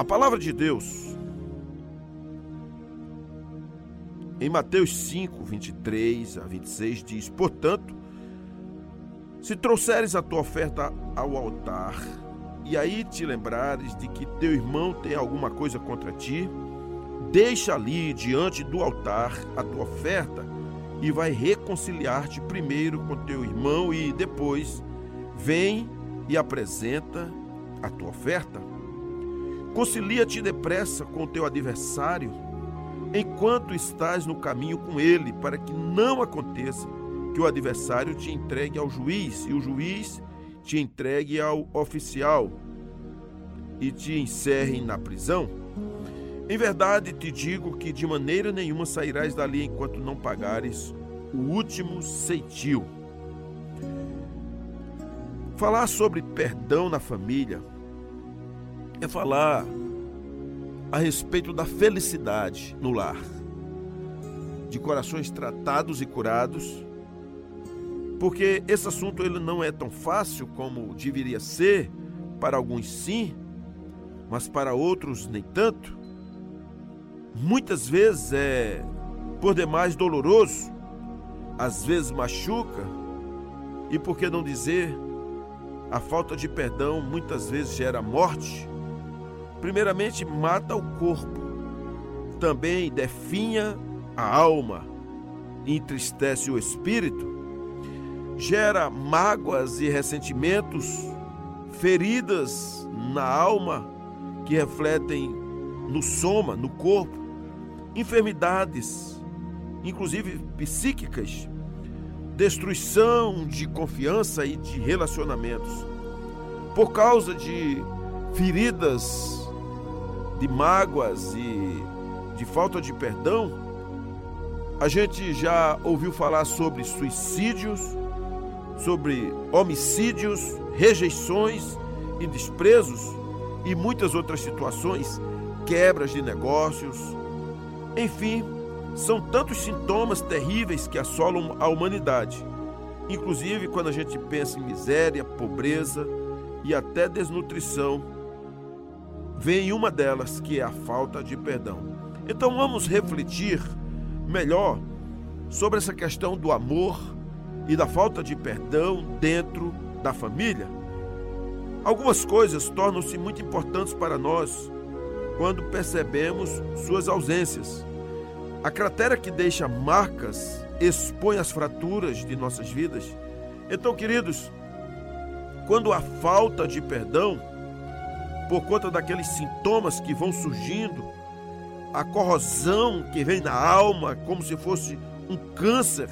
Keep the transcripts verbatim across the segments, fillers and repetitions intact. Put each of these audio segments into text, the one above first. A palavra de Deus, em Mateus cinco, vinte e três a vinte e seis, diz: portanto, se trouxeres a tua oferta ao altar, e aí te lembrares de que teu irmão tem alguma coisa contra ti, deixa ali diante do altar a tua oferta e vai reconciliar-te primeiro com teu irmão e depois vem e apresenta a tua oferta. Concilia-te depressa com o teu adversário enquanto estás no caminho com ele, para que não aconteça que o adversário te entregue ao juiz e o juiz te entregue ao oficial e te encerrem na prisão. Em verdade te digo que de maneira nenhuma sairás dali enquanto não pagares o último ceitil. Falar sobre perdão na família é falar a respeito da felicidade no lar, de corações tratados e curados, porque esse assunto ele não é tão fácil como deveria ser, para alguns sim, mas para outros nem tanto. Muitas vezes é por demais doloroso, às vezes machuca, e por que não dizer, a falta de perdão muitas vezes gera morte. Primeiramente mata o corpo, também definha a alma, entristece o espírito, gera mágoas e ressentimentos, feridas na alma que refletem no soma, no corpo, enfermidades, inclusive psíquicas, destruição de confiança e de relacionamentos, por causa de feridas, de mágoas e de falta de perdão. A gente já ouviu falar sobre suicídios, sobre homicídios, rejeições e desprezos e muitas outras situações, quebras de negócios. Enfim, são tantos sintomas terríveis que assolam a humanidade, inclusive quando a gente pensa em miséria, pobreza e até desnutrição. Vem uma delas, que é a falta de perdão. Então vamos refletir melhor sobre essa questão do amor e da falta de perdão dentro da família. Algumas coisas tornam-se muito importantes para nós quando percebemos suas ausências. A cratera que deixa marcas expõe as fraturas de nossas vidas. Então, queridos, quando há falta de perdão, por conta daqueles sintomas que vão surgindo, a corrosão que vem na alma, como se fosse um câncer,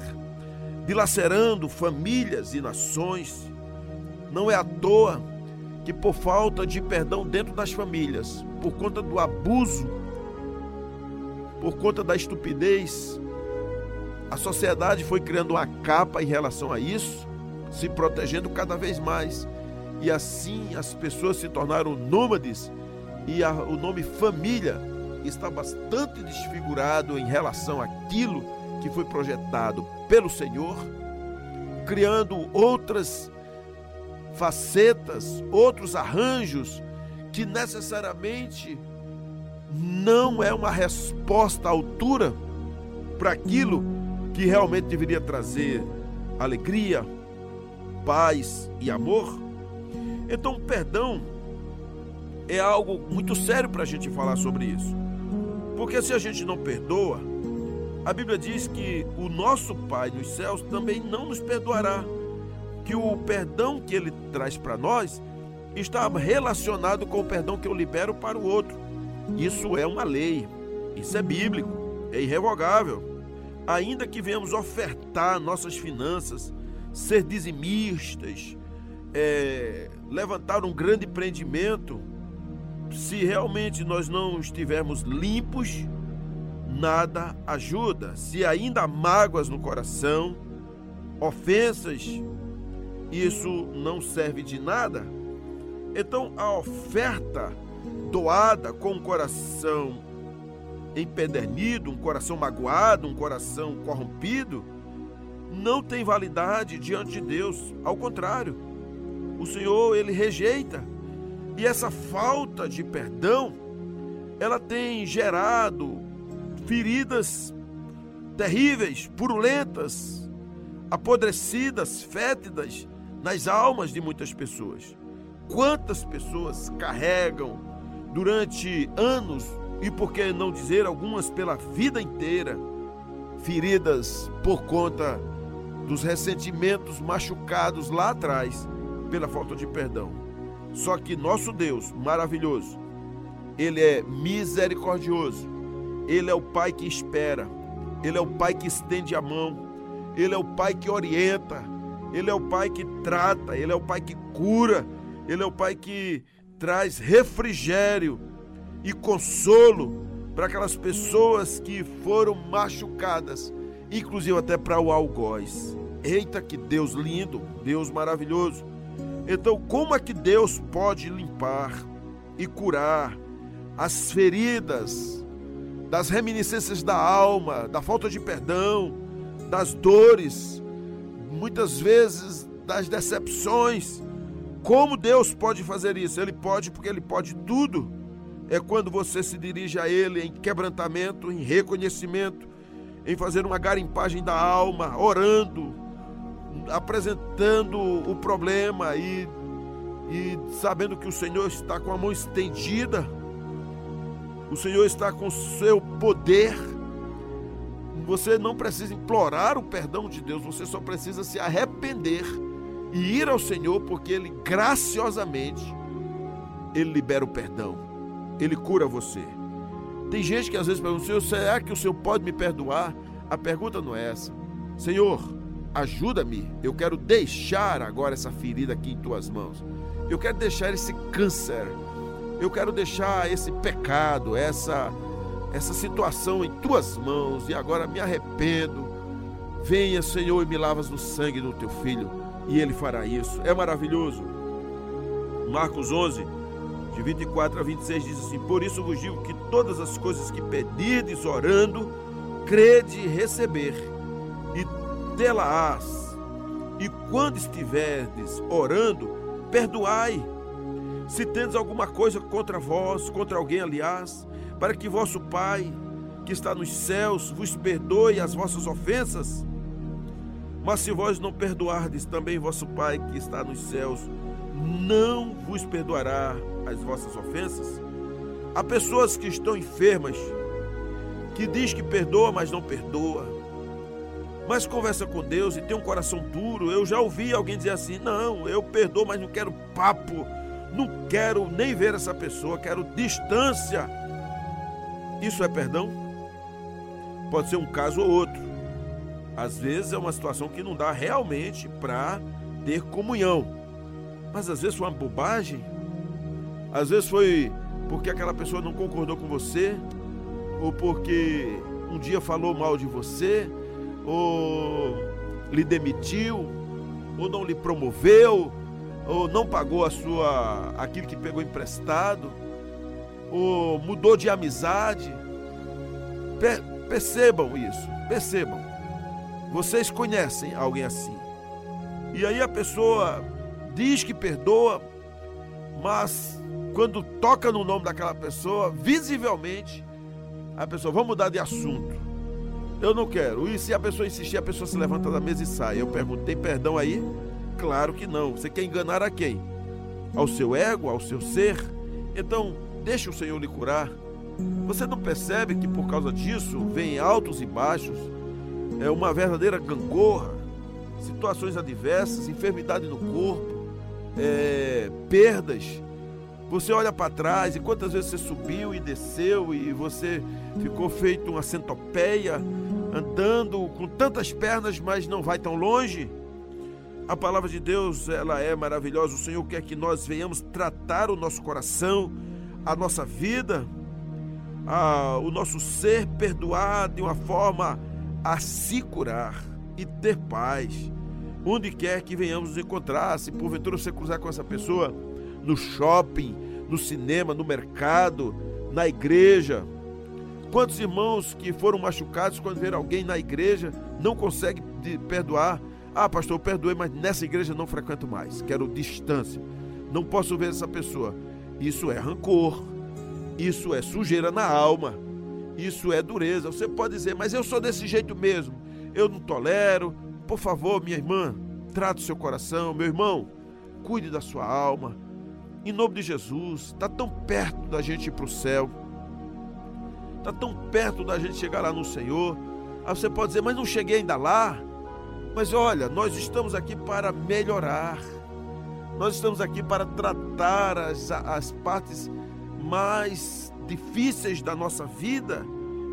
dilacerando famílias e nações. Não é à toa que, por falta de perdão dentro das famílias, por conta do abuso, por conta da estupidez, a sociedade foi criando uma capa em relação a isso, se protegendo cada vez mais. E assim as pessoas se tornaram nômades e a, o nome família está bastante desfigurado em relação àquilo que foi projetado pelo Senhor, criando outras facetas, outros arranjos que necessariamente não é uma resposta à altura para aquilo que realmente deveria trazer alegria, paz e amor. Então o perdão é algo muito sério para a gente falar sobre isso, porque se a gente não perdoa, a Bíblia diz que o nosso Pai nos céus também não nos perdoará, que o perdão que Ele traz para nós está relacionado com o perdão que eu libero para o outro. Isso é uma lei, isso é bíblico, é irrevogável. Ainda que venhamos ofertar nossas finanças, ser dizimistas, É, levantar um grande empreendimento, se realmente nós não estivermos limpos, nada ajuda. Se ainda há mágoas no coração, ofensas, isso não serve de nada. Então a oferta doada com um coração empedernido, um coração magoado, um coração corrompido, não tem validade diante de Deus. Ao contrário, o Senhor, Ele rejeita. E essa falta de perdão ela tem gerado feridas terríveis, purulentas, apodrecidas, fétidas nas almas de muitas pessoas. Quantas pessoas carregam durante anos, e por que não dizer algumas pela vida inteira, feridas por conta dos ressentimentos machucados lá atrás pela falta de perdão. Só que nosso Deus maravilhoso, Ele é misericordioso, Ele é o Pai que espera, Ele é o Pai que estende a mão, Ele é o Pai que orienta, Ele é o Pai que trata, Ele é o Pai que cura, Ele é o Pai que traz refrigério e consolo para aquelas pessoas que foram machucadas, inclusive até para o algoz. Eita, que Deus lindo, Deus maravilhoso. Então, como é que Deus pode limpar e curar as feridas das reminiscências da alma, da falta de perdão, das dores, muitas vezes das decepções? Como Deus pode fazer isso? Ele pode, porque Ele pode tudo. É quando você se dirige a Ele em quebrantamento, em reconhecimento, em fazer uma garimpagem da alma, orando, apresentando o problema e, e sabendo que o Senhor está com a mão estendida, o Senhor está com o seu poder. Você não precisa implorar o perdão de Deus, você só precisa se arrepender e ir ao Senhor, porque Ele graciosamente, Ele libera o perdão. Ele cura você. Tem gente que às vezes pergunta: Senhor, será que o Senhor pode me perdoar? A pergunta não é essa. Senhor, ajuda-me. Eu quero deixar agora essa ferida aqui em Tuas mãos. Eu quero deixar esse câncer. Eu quero deixar esse pecado, essa, essa situação em Tuas mãos. E agora me arrependo. Venha, Senhor, e me lavas no sangue do Teu Filho. E Ele fará isso. É maravilhoso. Marcos onze, de vinte e quatro a vinte e seis diz assim: por isso vos digo que todas as coisas que pedides orando, crede receber, e tê-la-ás. E quando estiverdes orando, perdoai, se tendes alguma coisa contra vós, contra alguém, aliás, para que vosso Pai, que está nos céus, vos perdoe as vossas ofensas. Mas se vós não perdoardes, também vosso Pai, que está nos céus, não vos perdoará as vossas ofensas. Há pessoas que estão enfermas, que diz que perdoa, mas não perdoa, mas conversa com Deus e tem um coração duro. Eu já ouvi alguém dizer assim: não, eu perdoo, mas não quero papo, não quero nem ver essa pessoa, quero distância. Isso é perdão? Pode ser um caso ou outro. Às vezes é uma situação que não dá realmente para ter comunhão, mas às vezes foi uma bobagem, às vezes foi porque aquela pessoa não concordou com você, ou porque um dia falou mal de você, ou lhe demitiu, ou não lhe promoveu, ou não pagou a sua, aquilo que pegou emprestado, ou mudou de amizade. Percebam isso, percebam. Vocês conhecem alguém assim? E aí a pessoa diz que perdoa, mas quando toca no nome daquela pessoa, visivelmente, a pessoa: vamos mudar de assunto, eu não quero. E se a pessoa insistir, a pessoa se levanta da mesa e sai. Eu pergunto: tem perdão aí? Claro que não. Você quer enganar a quem? Ao seu ego, ao seu ser? Então, deixa o Senhor lhe curar. Você não percebe que por causa disso vem altos e baixos, é uma verdadeira gangorra, situações adversas, enfermidade no corpo, É, perdas. Você olha para trás e quantas vezes você subiu e desceu e você ficou feito uma centopeia, andando com tantas pernas, mas não vai tão longe. A palavra de Deus, ela é maravilhosa. O Senhor quer que nós venhamos tratar o nosso coração, a nossa vida, a, o nosso ser, perdoar de uma forma a se curar e ter paz. Onde quer que venhamos nos encontrar, se porventura você cruzar com essa pessoa, no shopping, no cinema, no mercado, na igreja. Quantos irmãos que foram machucados quando viram alguém na igreja, não conseguem perdoar? Ah, pastor, eu perdoei, mas nessa igreja não frequento mais, quero distância, não posso ver essa pessoa. Isso é rancor, Isso é sujeira na alma, isso é dureza. Você pode dizer, mas eu sou desse jeito mesmo, eu não tolero. Por favor, minha irmã, trate o seu coração. Meu irmão, cuide da sua alma, em nome de Jesus. Está tão perto da gente ir para o céu, está tão perto da gente chegar lá no Senhor. Aí você pode dizer, mas não cheguei ainda lá. Mas olha, nós estamos aqui para melhorar, nós estamos aqui para tratar as, as partes mais difíceis da nossa vida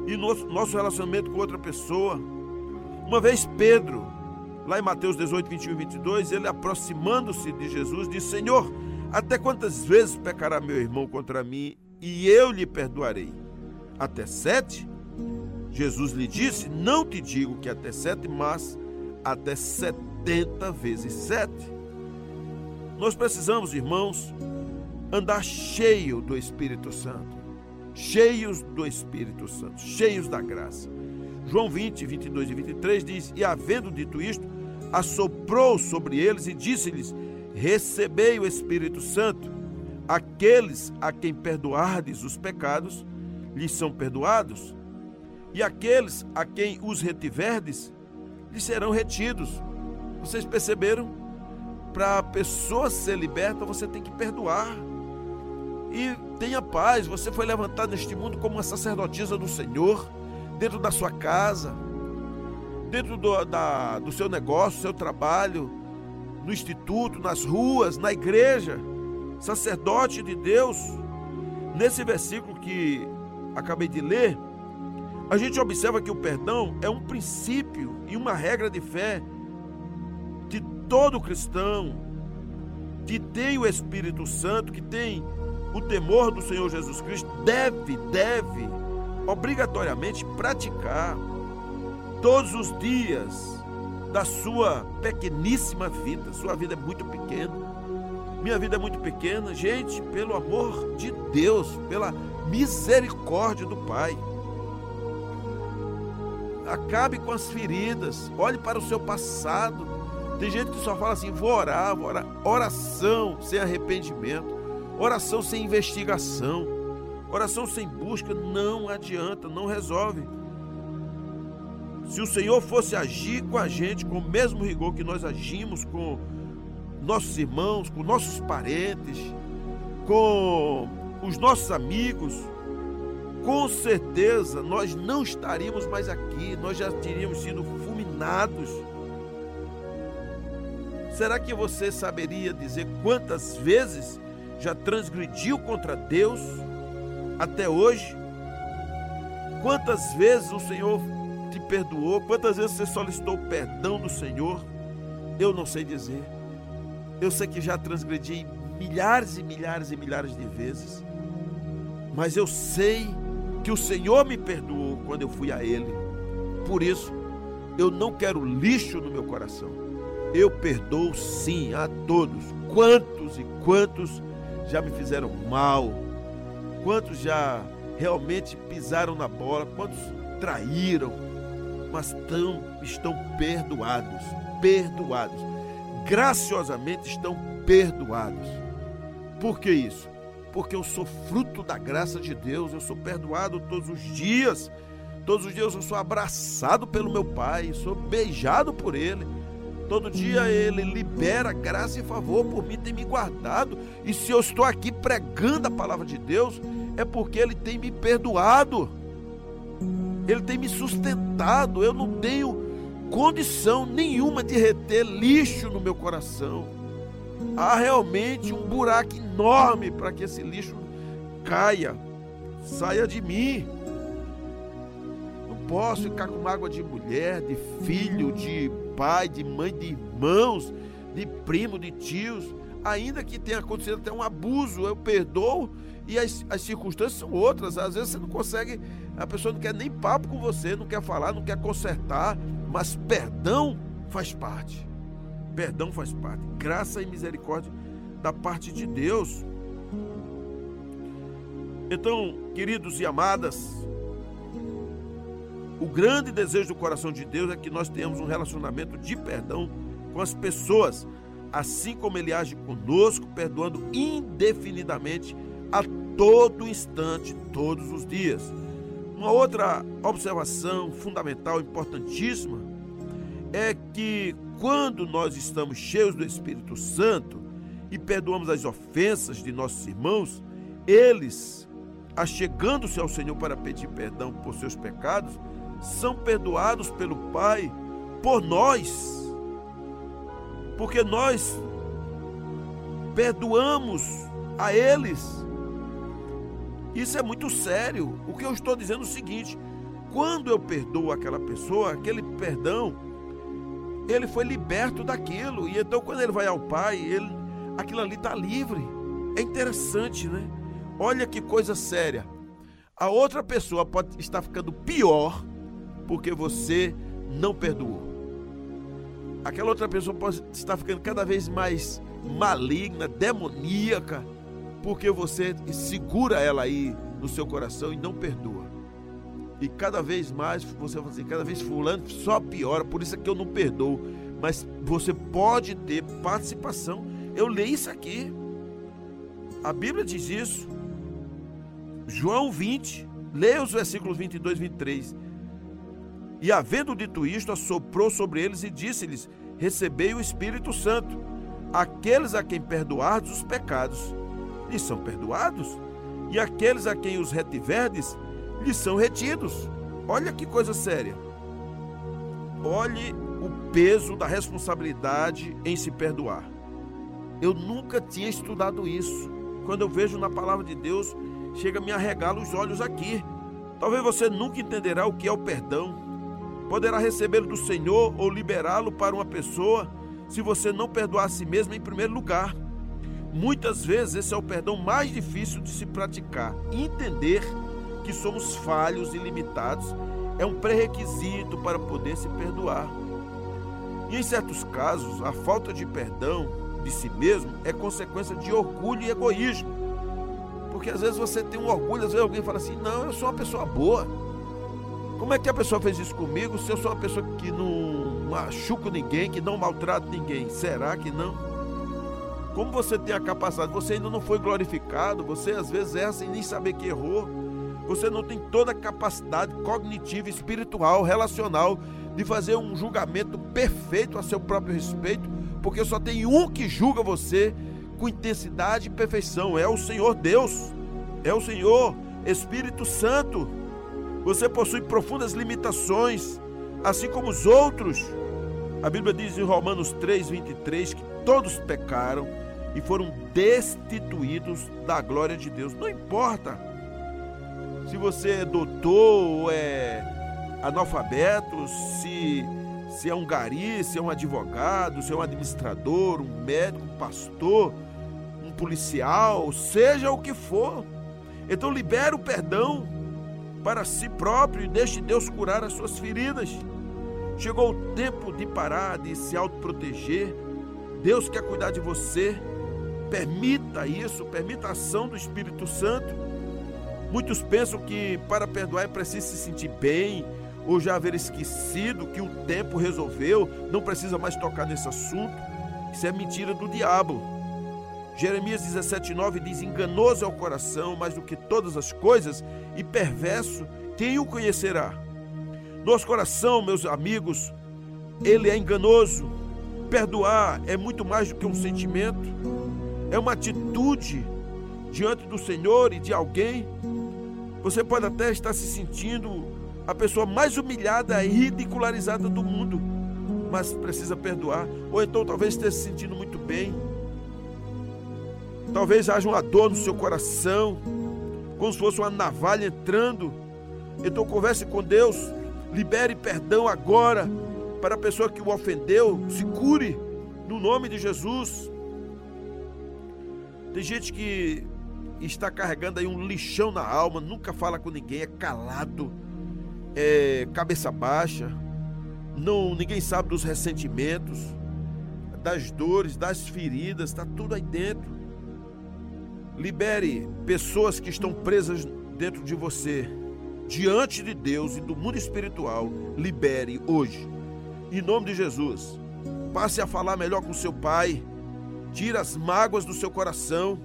e nosso, nosso relacionamento com outra pessoa. Uma vez Pedro, lá em Mateus dezoito, vinte e um e vinte e dois, ele, aproximando-se de Jesus, disse, Senhor, até quantas vezes pecará meu irmão contra mim e eu lhe perdoarei? Até sete? Jesus lhe disse, não te digo que até sete, mas até setenta vezes sete. Nós precisamos, irmãos, andar cheio do Espírito Santo, cheios do Espírito Santo, cheios da graça. João vinte, vinte e dois e vinte e três diz, e havendo dito isto, assoprou sobre eles e disse-lhes, recebei o Espírito Santo, aqueles a quem perdoardes os pecados, lhes são perdoados, e aqueles a quem os retiverdes, lhes serão retidos. Vocês perceberam? Para a pessoa ser liberta, você tem que perdoar. E tenha paz, você foi levantado neste mundo como uma sacerdotisa do Senhor, dentro da sua casa, dentro do, da, do seu negócio, seu trabalho, no instituto, nas ruas, na igreja, sacerdote de Deus. Nesse versículo que acabei de ler, a gente observa que o perdão é um princípio e uma regra de fé. Todo cristão que tem o Espírito Santo, que tem o temor do Senhor Jesus Cristo, deve, deve, obrigatoriamente praticar todos os dias da sua pequeníssima vida. Sua vida é muito pequena, minha vida é muito pequena. Gente, pelo amor de Deus, pela misericórdia do Pai, acabe com as feridas, olhe para o seu passado. Tem gente que só fala assim, vou orar, vou orar. Oração sem arrependimento, oração sem investigação, oração sem busca, não adianta, não resolve. Se o Senhor fosse agir com a gente com o mesmo rigor que nós agimos com nossos irmãos, com nossos parentes, com os nossos amigos, com certeza nós não estaríamos mais aqui, nós já teríamos sido fulminados. Será que você saberia dizer quantas vezes já transgrediu contra Deus até hoje? Quantas vezes o Senhor te perdoou? Quantas vezes você solicitou o perdão do Senhor? Eu não sei dizer. Eu sei que já transgredi milhares e milhares e milhares de vezes. Mas eu sei que o Senhor me perdoou quando eu fui a Ele. Por isso, eu não quero lixo no meu coração. Eu perdoo sim a todos, quantos e quantos já me fizeram mal, quantos já realmente pisaram na bola, quantos traíram, mas tão, estão perdoados, perdoados, graciosamente estão perdoados. Por que isso? Porque eu sou fruto da graça de Deus, eu sou perdoado todos os dias, todos os dias eu sou abraçado pelo meu Pai, sou beijado por Ele. Todo dia Ele libera graça e favor por mim, tem me guardado. E se eu estou aqui pregando a palavra de Deus, é porque Ele tem me perdoado. Ele tem me sustentado. Eu não tenho condição nenhuma de reter lixo no meu coração. Há realmente um buraco enorme para que esse lixo caia, saia de mim. Não posso ficar com mágoa de mulher, de filho, de pai, de mãe, de irmãos, de primo, de tios, ainda que tenha acontecido até um abuso. Eu perdoo e as, as circunstâncias são outras. Às vezes você não consegue, a pessoa não quer nem papo com você, não quer falar, não quer consertar, mas perdão faz parte, perdão faz parte, graça e misericórdia da parte de Deus. Então, queridos e amadas, o grande desejo do coração de Deus é que nós tenhamos um relacionamento de perdão com as pessoas, assim como Ele age conosco, perdoando indefinidamente a todo instante, todos os dias. Uma outra observação fundamental, importantíssima, é que quando nós estamos cheios do Espírito Santo e perdoamos as ofensas de nossos irmãos, eles, achegando-se ao Senhor para pedir perdão por seus pecados, são perdoados pelo Pai por nós, porque nós perdoamos a eles. Isso é muito sério. O que eu estou dizendo é o seguinte: quando eu perdoo aquela pessoa, aquele perdão, ele foi liberto daquilo, e então quando ele vai ao Pai, ele, aquilo ali está livre. É interessante, né? Olha que coisa séria. A outra pessoa pode estar ficando pior porque você não perdoou. Aquela outra pessoa pode estar ficando cada vez mais maligna, demoníaca, porque você segura ela aí no seu coração e não perdoa. E cada vez mais você vai fazer, cada vez fulano só piora, por isso é que eu não perdoo. Mas você pode ter participação. Eu leio isso aqui. A Bíblia diz isso. João vinte, leia os versículos vinte e dois e vinte e três. E havendo dito isto, assoprou sobre eles e disse-lhes: recebei o Espírito Santo. Aqueles a quem perdoardes os pecados, lhes são perdoados, e aqueles a quem os retiverdes, lhes são retidos. Olha que coisa séria. Olhe o peso da responsabilidade em se perdoar. Eu nunca tinha estudado isso. Quando eu vejo na palavra de Deus, chega a me arregalar os olhos aqui. Talvez você nunca entenderá o que é o perdão. Poderá recebê-lo do Senhor ou liberá-lo para uma pessoa se você não perdoar a si mesmo em primeiro lugar. Muitas vezes esse é o perdão mais difícil de se praticar. Entender que somos falhos e limitados é um pré-requisito para poder se perdoar. E em certos casos, a falta de perdão de si mesmo é consequência de orgulho e egoísmo. Porque às vezes você tem um orgulho, às vezes alguém fala assim: não, eu sou uma pessoa boa. Como é que a pessoa fez isso comigo se eu sou uma pessoa que não machuco ninguém, que não maltrato ninguém? Será que não? Como você tem a capacidade, você ainda não foi glorificado, você às vezes erra sem nem saber que errou. Você não tem toda a capacidade cognitiva, espiritual, relacional de fazer um julgamento perfeito a seu próprio respeito, porque só tem um que julga você com intensidade e perfeição, é o Senhor Deus, é o Senhor Espírito Santo. Você possui profundas limitações, assim como os outros. A Bíblia diz em Romanos três, vinte e três, que todos pecaram e foram destituídos da glória de Deus. Não importa se você é doutor ou é analfabeto, se, se é um gari, se é um advogado, se é um administrador, um médico, um pastor, um policial, seja o que for. Então libera o perdão para si próprio e deixe Deus curar as suas feridas. Chegou o tempo de parar de se autoproteger. Deus quer cuidar de você. Permita isso, permita a ação do Espírito Santo. Muitos pensam que para perdoar é preciso se sentir bem, ou já haver esquecido, que o tempo resolveu, não precisa mais tocar nesse assunto. Isso é mentira do diabo. Jeremias dezessete, nove diz: enganoso é o coração, mais do que todas as coisas, e perverso, quem o conhecerá? Nosso coração, meus amigos, ele é enganoso. Perdoar é muito mais do que um sentimento, é uma atitude diante do Senhor e de alguém. Você pode até estar se sentindo a pessoa mais humilhada e ridicularizada do mundo, mas precisa perdoar. Ou então talvez esteja se sentindo muito bem. Talvez haja uma dor no seu coração, como se fosse uma navalha entrando. Então converse com Deus, libere perdão agora para a pessoa que o ofendeu, se cure no nome de Jesus. Tem gente que está carregando aí um lixão na alma, nunca fala com ninguém, é calado, é cabeça baixa, não, ninguém sabe dos ressentimentos, das dores, das feridas, está tudo aí dentro. Libere pessoas que estão presas dentro de você, diante de Deus e do mundo espiritual. Libere hoje, em nome de Jesus. Passe a falar melhor com seu Pai. Tire as mágoas do seu coração.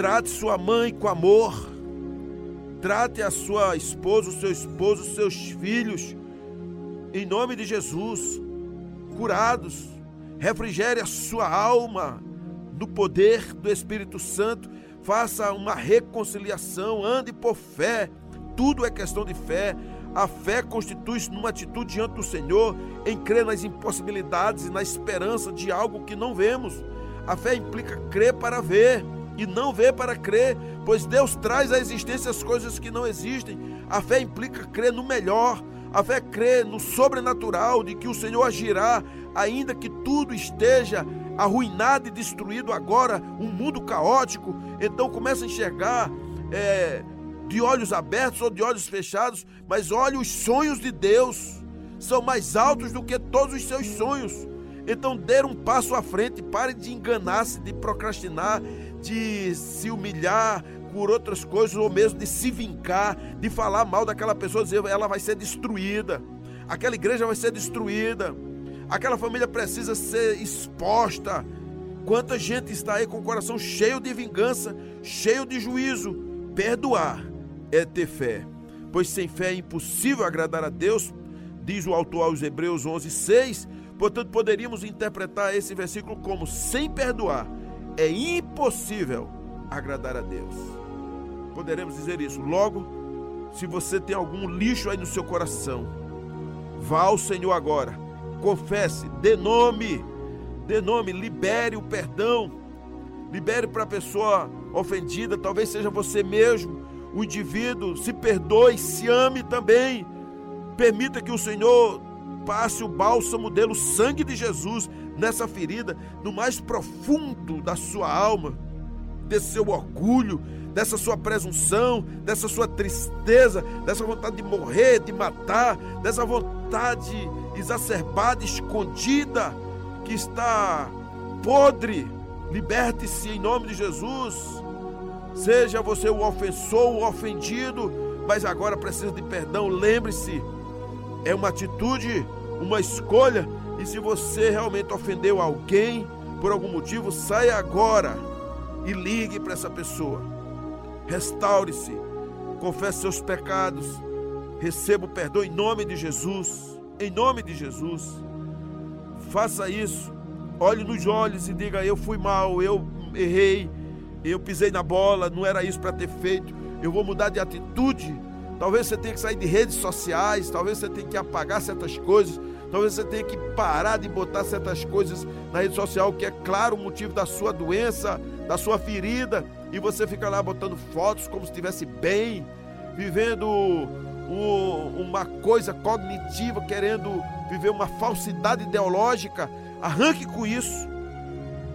Trate sua mãe com amor. Trate a sua esposa, o seu esposo, os seus filhos, em nome de Jesus, curados. Refrigere a sua alma no poder do Espírito Santo. Faça uma reconciliação, ande por fé. Tudo é questão de fé. A fé constitui-se numa atitude diante do Senhor, em crer nas impossibilidades e na esperança de algo que não vemos. A fé implica crer para ver e não ver para crer, pois Deus traz à existência as coisas que não existem. A fé implica crer no melhor, a fé crê no sobrenatural, de que o Senhor agirá, ainda que tudo esteja arruinado e destruído agora, um mundo caótico. Então começa a enxergar é, de olhos abertos ou de olhos fechados, mas olhe, os sonhos de Deus são mais altos do que todos os seus sonhos. Então dê um passo à frente, pare de enganar-se, de procrastinar, de se humilhar por outras coisas, ou mesmo de se vincar, de falar mal daquela pessoa, dizer ela vai ser destruída, aquela igreja vai ser destruída, aquela família precisa ser exposta. Quanta gente está aí com o coração cheio de vingança, cheio de juízo. Perdoar é ter fé, pois sem fé é impossível agradar a Deus, diz o autor aos Hebreus onze, seis. Portanto, poderíamos interpretar esse versículo como: sem perdoar é impossível agradar a Deus. Poderemos dizer isso. Logo, se você tem algum lixo aí no seu coração, vá ao Senhor agora, confesse, dê nome, dê nome, libere o perdão, libere para a pessoa ofendida, talvez seja você mesmo, o indivíduo. Se perdoe, se ame também, permita que o Senhor passe o bálsamo dele, o sangue de Jesus, nessa ferida, no mais profundo da sua alma, desse seu orgulho, dessa sua presunção, dessa sua tristeza, dessa vontade de morrer, de matar, dessa vontade exacerbada, escondida, que está podre. Liberte-se em nome de Jesus. Seja você o ofensor, o ofendido, mas agora precisa de perdão. Lembre-se, é uma atitude, uma escolha. E se você realmente ofendeu alguém por algum motivo, saia agora e ligue para essa pessoa. Restaure-se, confesse seus pecados, receba o perdão em nome de Jesus. Em nome de Jesus, faça isso. Olhe nos olhos e diga: eu fui mal, eu errei, eu pisei na bola, não era isso para ter feito, eu vou mudar de atitude. Talvez você tenha que sair de redes sociais, talvez você tenha que apagar certas coisas, talvez você tenha que parar de botar certas coisas na rede social, que é claro o motivo da sua doença, da sua ferida, e você fica lá botando fotos como se estivesse bem, vivendo uma coisa cognitiva, querendo viver uma falsidade ideológica. Arranque com isso,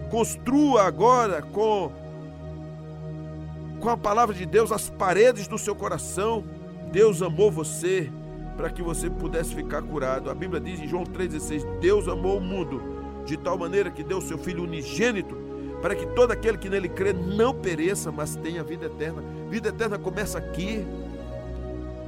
construa agora com, com a palavra de Deus as paredes do seu coração. Deus amou você para que você pudesse ficar curado. A Bíblia diz em João três, dezesseis, Deus amou o mundo de tal maneira que deu o seu Filho unigênito, para que todo aquele que nele crê não pereça, mas tenha vida eterna. Vida eterna começa aqui,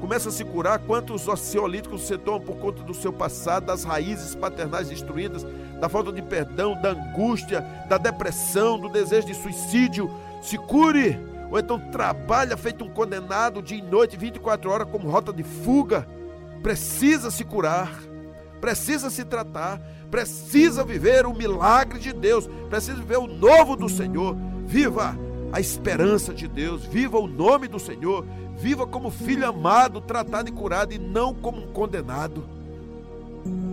começa a se curar. Quantos osteolíticos se tomam por conta do seu passado, das raízes paternais destruídas, da falta de perdão, da angústia, da depressão, do desejo de suicídio? Se cure, ou então trabalha feito um condenado, dia e noite, vinte e quatro horas, como rota de fuga. Precisa se curar, precisa se tratar, precisa viver o milagre de Deus, precisa viver o novo do Senhor. Viva a esperança de Deus, viva o nome do Senhor, viva como filho amado, tratado e curado, e não como um condenado.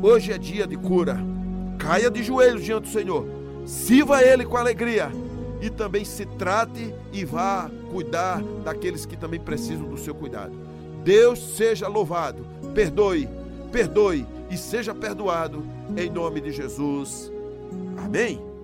Hoje é dia de cura. Caia de joelhos diante do Senhor, sirva Ele com alegria, e também se trate e vá cuidar daqueles que também precisam do seu cuidado. Deus seja louvado. Perdoe, perdoe e seja perdoado, em nome de Jesus. Amém.